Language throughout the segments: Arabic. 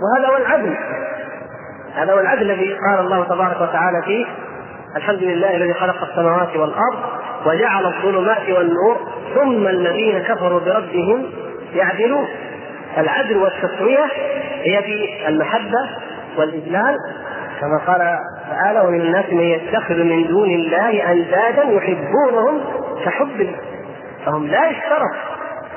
وهذا هو العدل، هذا هو العدل الذي قال الله تبارك وتعالى فيه: الحمد لله الذي خلق السماوات والأرض وجعل الظلمات والنور ثم الذين كفروا بربهم يعدلون. العدل والتسوية هي في المحبة والإجلال، كما قال تعالى: ومن الناس من يتخذ من دون الله أندادا يحبونهم كحب الله. فهم لا يشترط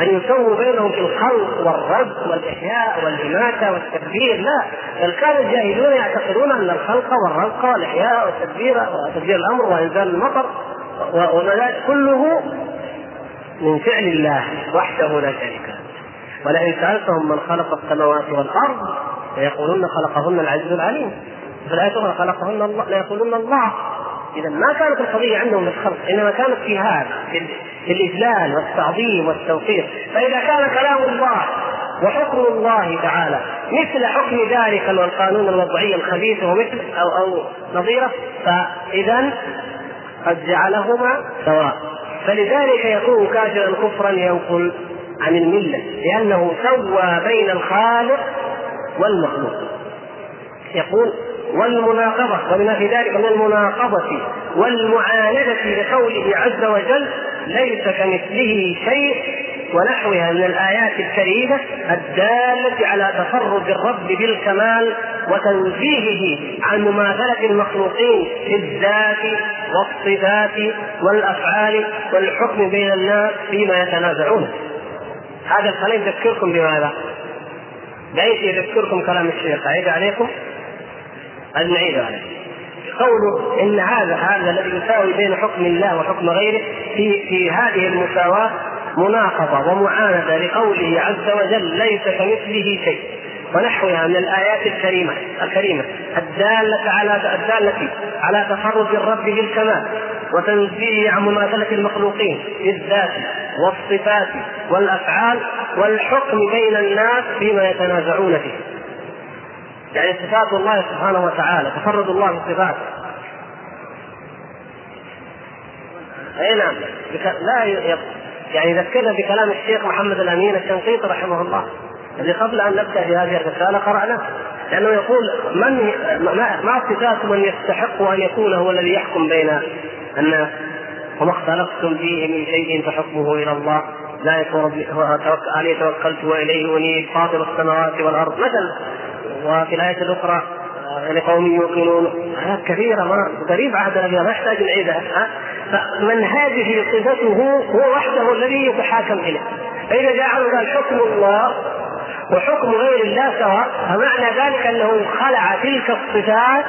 أن يسووا بينهم في الخلق والرب والإحياء والإماتة والتكبير، لا، بل كان الجاهلون يعتقدون أن الخلق والرزق والإحياء والتدبير وتدبير الأمر وإنزال المطر وما ذلك كله من فعل الله وحده لا شريك له. ولئن سألتهم من خلق السماوات والأرض ليقولن خلقهن العزيز العليم، في الآية الأخرى خلقهن الله ليقولن الله. إذا ما كانت القضية عندهم بالخلق، إنما كانت في هذا في الإجلال والتعظيم والتوقير. فإذا كان كلام الله وحكم الله تعالى مثل حكم ذلك والقانون الوضعي الخبيث ومثل أو نظيره، فإذا قد جعلهما سواء. فلذلك يكون كافرا كفرا ينقل عن الملة، لأنه سوى بين الخالق والمخلوق. يقول: والمناقضة، ومن في ذلك من المناقضة والمعاندة لقوله عز وجل: ليس كمثله شيء، ونحوها من الآيات الكريمة الدالة على تفرد الرب بالكمال وتنزيهه عن مماثلة المخلوقين في الذات والصفات والأفعال والحكم بين الناس فيما يتنازعون. هذا الكلام يذكركم بماذا؟ بيت يذكركم كلام الشيخ، أعيد عليكم المعيد عليكم قوله: إن هذا الذي يساوي بين حكم الله وحكم غيره في هذه المساواة مناقضة ومعاندة لقوله عز وجل: ليس كمثله شيء، ونحوها من الآيات الكريمة الدالة على تفرد الرب بالكمال وتنزيه عن مماثلة المخلوقين بالذات والصفات والأفعال والحكم بين الناس فيما يتنازعون فيه. يعني صفات الله سبحانه وتعالى، تفرد الله بالصفات، أي نعم، لا يعني ذكرنا بكلام الشيخ محمد الأمين الشنقيطي رحمه الله، الذي قبل أن نبدأ في هذه الرسالة قرأناه، لأنه يقول: ما صفات من يستحق أن يكون هو الذي يحكم بين الناس؟ وما اختلفتم فيه من شيء فحكمه إلى الله، لا يكون عليه توكلت وإليه أنيب، فاطر السماوات والأرض مثلا. وفي الآية الأخرى: لقوم يوقنون. آيات كثيرة قريب عهدنا بها، ما يحتاج نعيدها. فمن هذه صفته هو وحده الذي يتحاكم إليه. فإذا جعلنا الحكم الله وحكم غير الله سواء، فمعنى ذلك أنه خلع تلك الصفات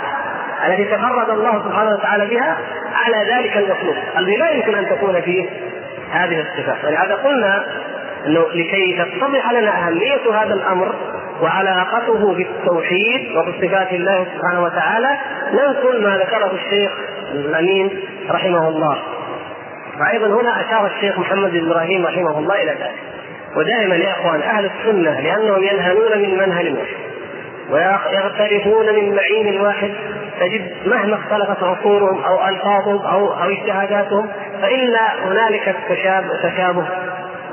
التي تفرد الله سبحانه وتعالى بها على ذلك المخلوق الذي لا يمكن أن تكون فيه هذه الصفات. ولهذا قلنا أنه لكي تتضح لنا أهمية هذا الأمر وعلاقته بالتوحيد وبصفات الله سبحانه وتعالى ننقل ما ذكره الشيخ الأمين رحمه الله. وأيضا هنا أشار الشيخ محمد بن إبراهيم رحمه الله إلى ذلك. ودائما يا أخوان أهل السنة، لأنهم ينهلون من منهل واحد ويغترفون من معين واحد، تجد مهما اختلفت عصورهم أو ألفاظهم أو اجتهاداتهم فإلا هنالك تشابه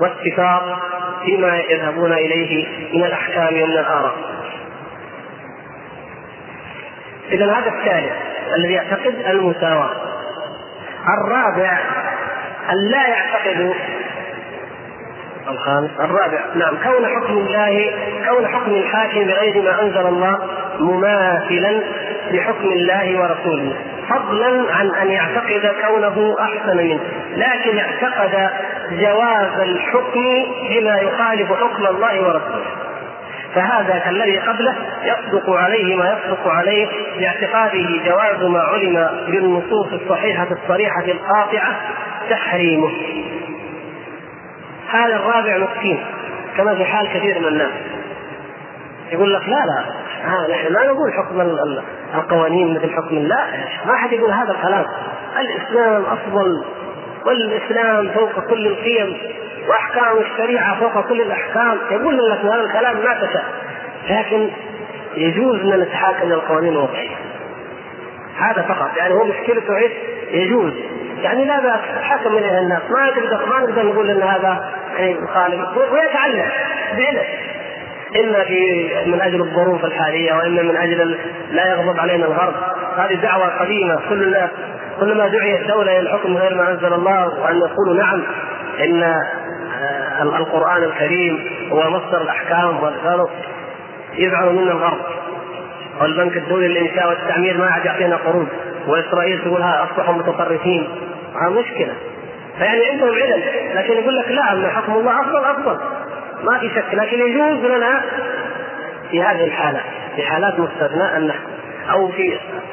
واتفاق فيما يذهبون إليه من الأحكام ومن الآراء. إذن هذا الثالث الذي يعتقد المساواة. الرابع ألا يعتقد الخامس الرابع نعم كون حكم الحاكم بغير ما أنزل الله مماثلا لحكم الله ورسوله، فضلا عن أن يعتقد كونه أحسن منه، لكن اعتقد جواز الحكم بما يخالف حكم الله ورسوله، فهذا كالذي قبله يصدق عليه ما يصدق عليه باعتقاده جواز ما علم بالنصوص الصحيحة الصريحة القاطعة تحريمه. هذا الرابع مسكين، كما في حال كثير من الناس يقول لك لا نحن لا نقول حكم القوانين مثل حكم الله، ما أحد يقول هذا الكلام، الإسلام أفضل والإسلام فوق كل القيم وأحكام الشريعة فوق كل الأحكام. يقول لك هذا الكلام ما تشاء، لكن يجوز أن نتحاكم للقوانين الوضعية، هذا فقط. يعني هو مشكلته عيش يجوز، يعني لا بأس حكم من الناس، ما تقدر نقول أن هذا يعني خالق ويتعلم بعلم. إما من أجل الظروف الحالية وإما من أجل لا يغضب علينا الغرب. هذه دعوة قديمة، كلما دعي الدولة إلى الحكم غير ما أنزل الله وأن يقولوا نعم إن القرآن الكريم هو مصدر الأحكام والخلق، يزعل منا الغرب. والبنك الدولي للإنشاء والتعمير ما عاد يعطينا قروض، وإسرائيل تقولها أصبحوا متطرفين، مشكلة. فيعني عندهم علل، لكن يقول لك لا، أن حكم الله أفضل ما في شك، لكن يجوز لنا في هذه الحالة، في حالات مستثناء أن نحكم، أو في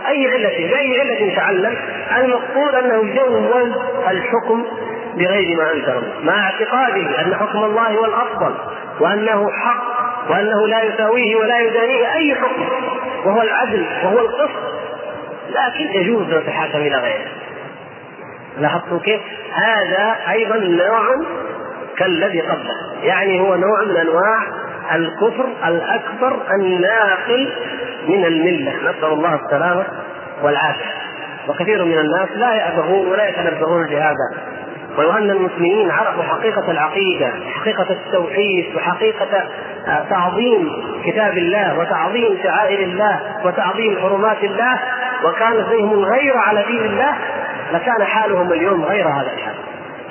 أي علة بأي علة تعلم. المقصود أنه جوز الحكم بغير ما أنزل الله، مع اعتقاده أن حكم الله هو الأفضل وأنه حق وأنه لا يساويه ولا يدانيه أي حكم، وهو العدل وهو القسط، لكن يجوز أن نتحاكم إلى غيره. لاحظتوا كيف؟ هذا أيضا نوع كالذي قبله، يعني هو نوع من أنواع الكفر الأكبر الناقل من الملة، نسأل الله السلامة والعافية. وكثير من الناس لا يأبهون ولا يتنبهون لهذا، ولو أن المسلمين عرفوا حقيقة العقيدة، حقيقة التوحيد، وحقيقة تعظيم كتاب الله وتعظيم شعائر الله وتعظيم حرمات الله، وكان فيهم الغير على دين الله، لكان حالهم اليوم غير هذا الحال.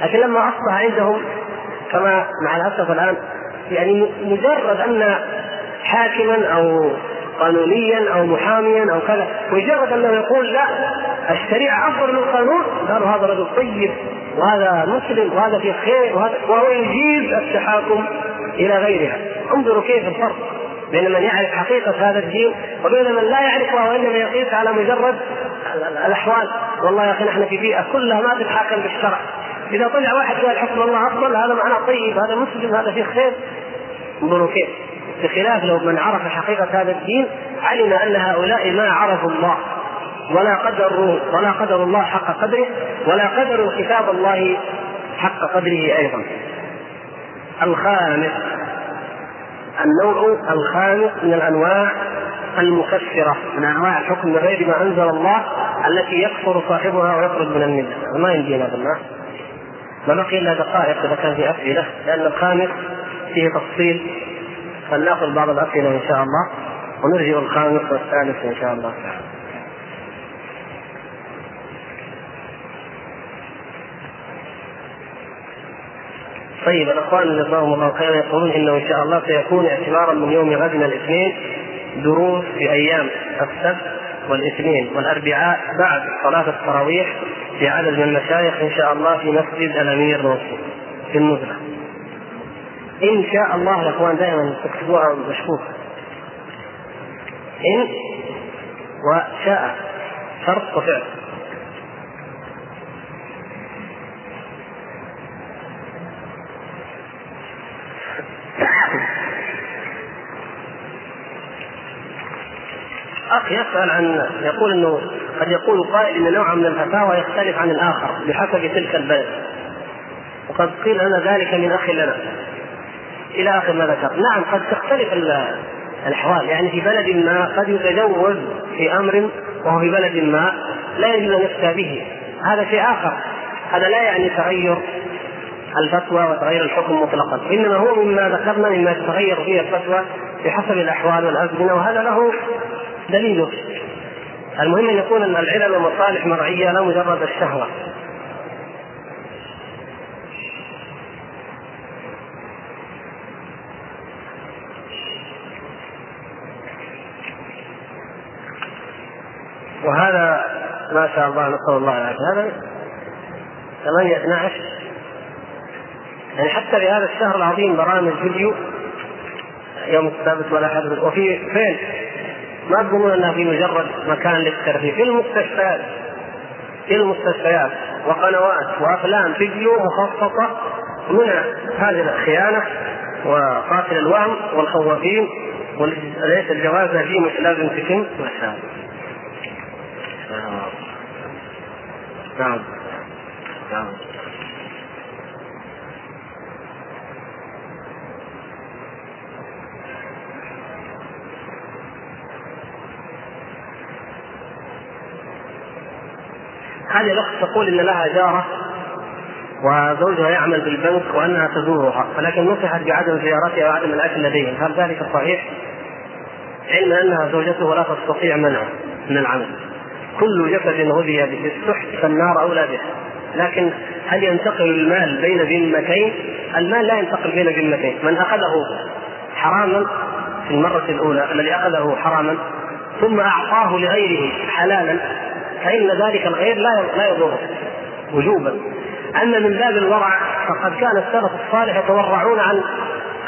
لكن لما أصبح عندهم كما مع الأسف الآن، يعني مجرد أن حاكما أو قانونيا أو محاميا أو كذا، مجرد أنه يقول لا الشريعة أفضل من القانون، قالوا هذا رجل طيب وهذا مسلم وهذا في خير، وهو يجيز التحاكم إلى غيرها. انظروا كيف الفرق بين من يعرف حقيقة هذا الدين وبين من لا يعرفها وإنما يقيس على مجرد الأحوال. والله يا أخي نحن في بيئة كلها ما تتحاكم بالشرع، إذا طلع واحد قال حكم الله أفضل، هذا معناه طيب، هذا مسلم، هذا في خير. انظروا كيف، بخلاف لو من عرف حقيقة هذا الدين علم أن هؤلاء ما عرفوا الله ولا قدروا الله حق قدره، ولا قدروا كتاب الله حق قدره أيضا. الخامس، النوع الخامس من الأنواع المكفرة، من أنواع الحكم غير ما أنزل الله التي يكفر صاحبها ويخرج من الملة. ما يمدينا بالله، ما بقي إلا دقائق إذا كان في أسئلة، لأن الخامس فيه تفصيل، فلنأخذ بعض الأسئلة إن شاء الله ونرجع الخامس والثالث إن شاء الله. طيب، الأخوان جزاهم الله خيرا يقولون إنه إن شاء الله سيكون اعتبارا من يوم غدنا الاثنين دروس في أيام السبت والاثنين والأربعاء بعد صلاة التراويح بعدد من المشايخ إن شاء الله في مسجد الأمير نوفي في النزهة إن شاء الله. الأخوان دائما تكتبوها مشكوك، إن وشاء شرط وفعل. أخ يسأل عن، يقول أنه قد يقول قائل أن نوع من الفتاوى يختلف عن الآخر بحسب تلك البلد، وقد قيل أنا ذلك من أخ لنا إلى آخر ما ذكر. نعم، قد تختلف الأحوال، يعني في بلد ما قد يتجوز في أمر وهو في بلد ما لا يجوز أن يفتى به، هذا شيء آخر. هذا لا يعني تغير الفتوى وتغير الحكم مطلقا، إنما هو مما ذكرنا مما تتغير فيه الفتوى بحسب الأحوال والأزمنة، وهذا له دليله. المهم أن يكون أن العلل ومصالح مرعية لا مجرد الشهوة. وهذا ما شاء الله، نسأل الله العافية. هذا 8-12 يعني حتى لهذا الشهر العظيم برامج فيديو يوم السبت والأحد، وفي فين ما تظنون أنها في مجرد مكان للترفيه، في المستشفيات وقنوات وأفلام فيديو مخصصة من هذه الخيانة وقاتل الوهم والخوافين وليس الجواز فيه مش لازم تكون وشاء. نعم. هذه الأخت تقول إن لها جارة وزوجها يعمل بالبنك وأنها تزورها، ولكن نصحت بعدم زيارتها وعدم الأكل لديهم، هل ذلك صحيح؟ علما أنها زوجته ولا تستطيع منعه من العمل. كل جسد غذي بالسحت فالنار أولى به. لكن هل ينتقل المال بين ذمتين؟ المال لا ينتقل بين ذمتين. من أخذه حراما في المرة الأولى، الذي أخذه حراما ثم أعطاه لغيره حلالا، فإن ذلك الغير لا يضره وجوبا. أما من باب الورع فقد كان السلف الصالح يتورعون عن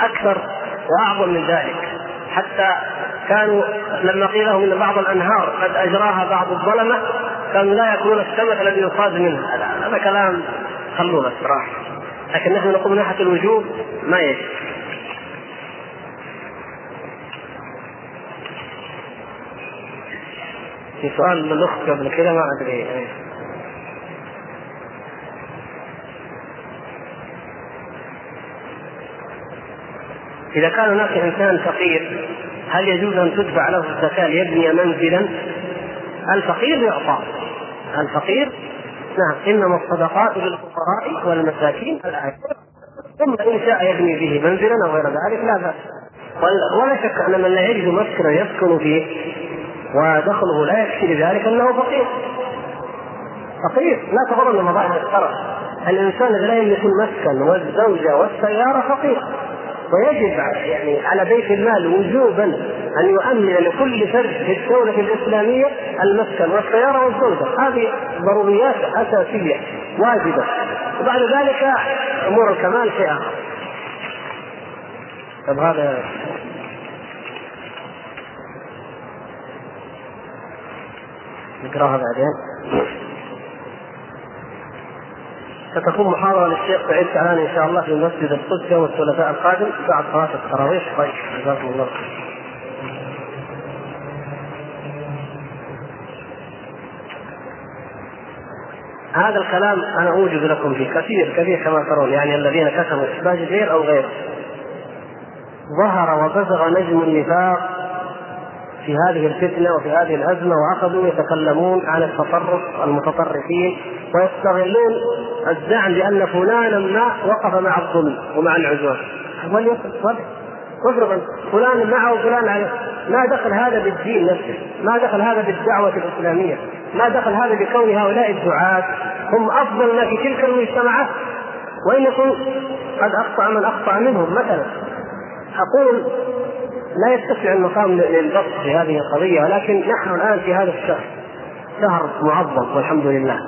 أكثر وأعظم من ذلك، حتى كانوا لما قيل لهم أن بعض الأنهار قد أجراها بعض الظلمة كانوا لا يأكلون السمك الذي يصاد منه. هذا كلام خلونا الصراحة، لكن نحن نقوم من ناحية الوجوب ما يجب. في سؤال للأخت قبل كده ما أدري. إذا كان هناك إنسان فقير هل يجوز أن تدفع له الزكاة ليبني منزلا؟ الفقير يعطى، الفقير نعم، إنما الصدقات للفقراء والمساكين الآية، ثم إن شاء يبني به منزلا أو غير ذلك لا بأس. ولا شك أن من لا يجد مسكنا يسكن فيه ودخله لا يكفي لذلك أنه فقير فقير، لا تغرن مظاهر الشرف. الإنسان الذي لا يملك المسكن والزوجة والسيارة فقير، ويجب يعني على بيت المال وجوبا أن يؤمن لكل فرد في الدولة الإسلامية المسكن والسيارة والزوجة، هذه ضروريات أساسية واجبة، وبعد ذلك أمور الكمال شيء آخر. طب هذا نقراها بعدين. ستكون محاضرة للشيخ سعيد سعلان إن شاء الله في مسجد القدس يوم الثلاثاء القادم بعد صلاة التراويح. طيب جزاكم الله خير. هذا الكلام أنا أوجد لكم فيه كثير كما ترون، يعني الذين كتبوا إخراج غير أو غيره. ظهر وبزغ نجم النفاق في هذه الفتنة وفي هذه الأزمة، وأخذوا يتكلمون عن التطرف المتطرفين ويستغلون الزعم بأن فلانا ما وقف مع الظلم ومع العدوان، وليفرض فلان معه وفلان عليه. ما دخل هذا بالدين نفسه، ما دخل هذا بالدعوة الإسلامية، ما دخل هذا بكون هؤلاء الدعاة هم أفضل في تلك المجتمعات، وإن يكون قد أخطأ من أخطأ منهم مثلا. أقول لا يستطيع المقام للبسط في هذه القضية، ولكن نحن الآن في هذا الشهر شهر معظم والحمد لله،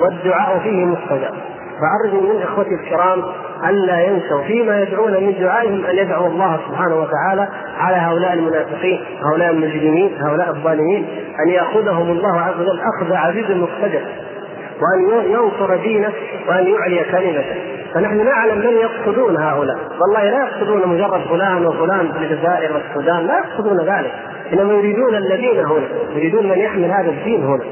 والدعاء فيه مستجاب، فأرجو من إخوتي الكرام أن لا ينسوا فيما يدعون من دعائهم أن يدعوا الله سبحانه وتعالى على هؤلاء المنافقين، هؤلاء المجرمين، هؤلاء الظالمين، أن يأخذهم الله عز وجل أخذ عزيز مقتدر، وأن ينصر دينه، وأن يعلي كلمته. فنحن نعلم من يقصدون هؤلاء، والله لا يقصدون مجرد فلان وفلان في الجزائر والسودان، لا يقصدون ذلك، إنما يريدون الذين هنا، يريدون من يحمل هذا الدين هنا،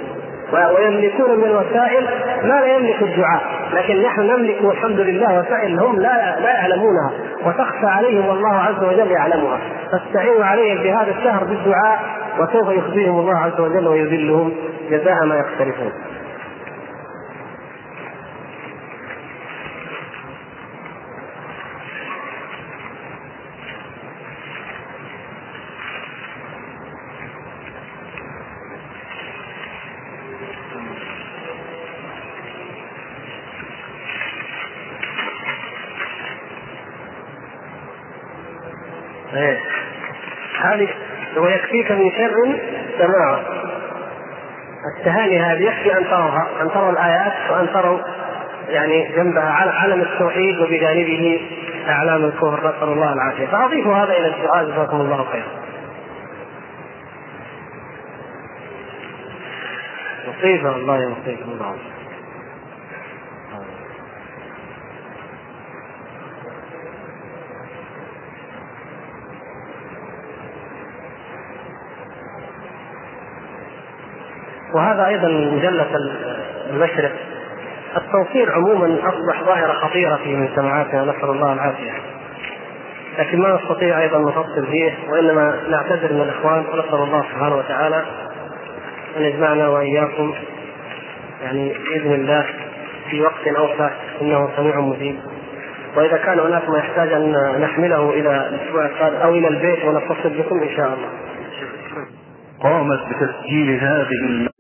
ويملكون من الوسائل ما لا يملك الدعاء، لكن نحن نملك والحمد لله وسائل هم لا يعلمونها وتخفى عليهم والله عز وجل يعلمها. فاستعينوا عليهم بهذا الشهر بالدعاء، وسوف يخزيهم الله عز وجل ويذلهم جزاء ما يقترفون. ويكفيك من شر سماعه. التهاني هذه يكفي أن تروها، أن تروا الآيات، وأن تروا يعني جنبها علم التوحيد وبجانبه أعلام الكفر، نسأل الله العافية. فأضيفوا هذا إلى الدعاء جزاكم الله خيرا. مصيبة الله يمصيبه الله. وهذا أيضا مجلة المشرق. التوصيل عموما أصبح ظاهرة خطيرة في مجتمعاتنا، نسأل الله العافية، لكن ما نستطيع أيضا نفصل فيه، وإنما نعتذر من الإخوان، ونسأل الله سبحانه وتعالى أن يجمعنا وإياكم يعني بإذن الله في وقت أوفى إنه سميع مجيب. وإذا كان هناك ما يحتاج أن نحمله إلى الأسبوع القادم أو إلى البيت ونتصل بكم إن شاء الله. قامت بتسجيل هذه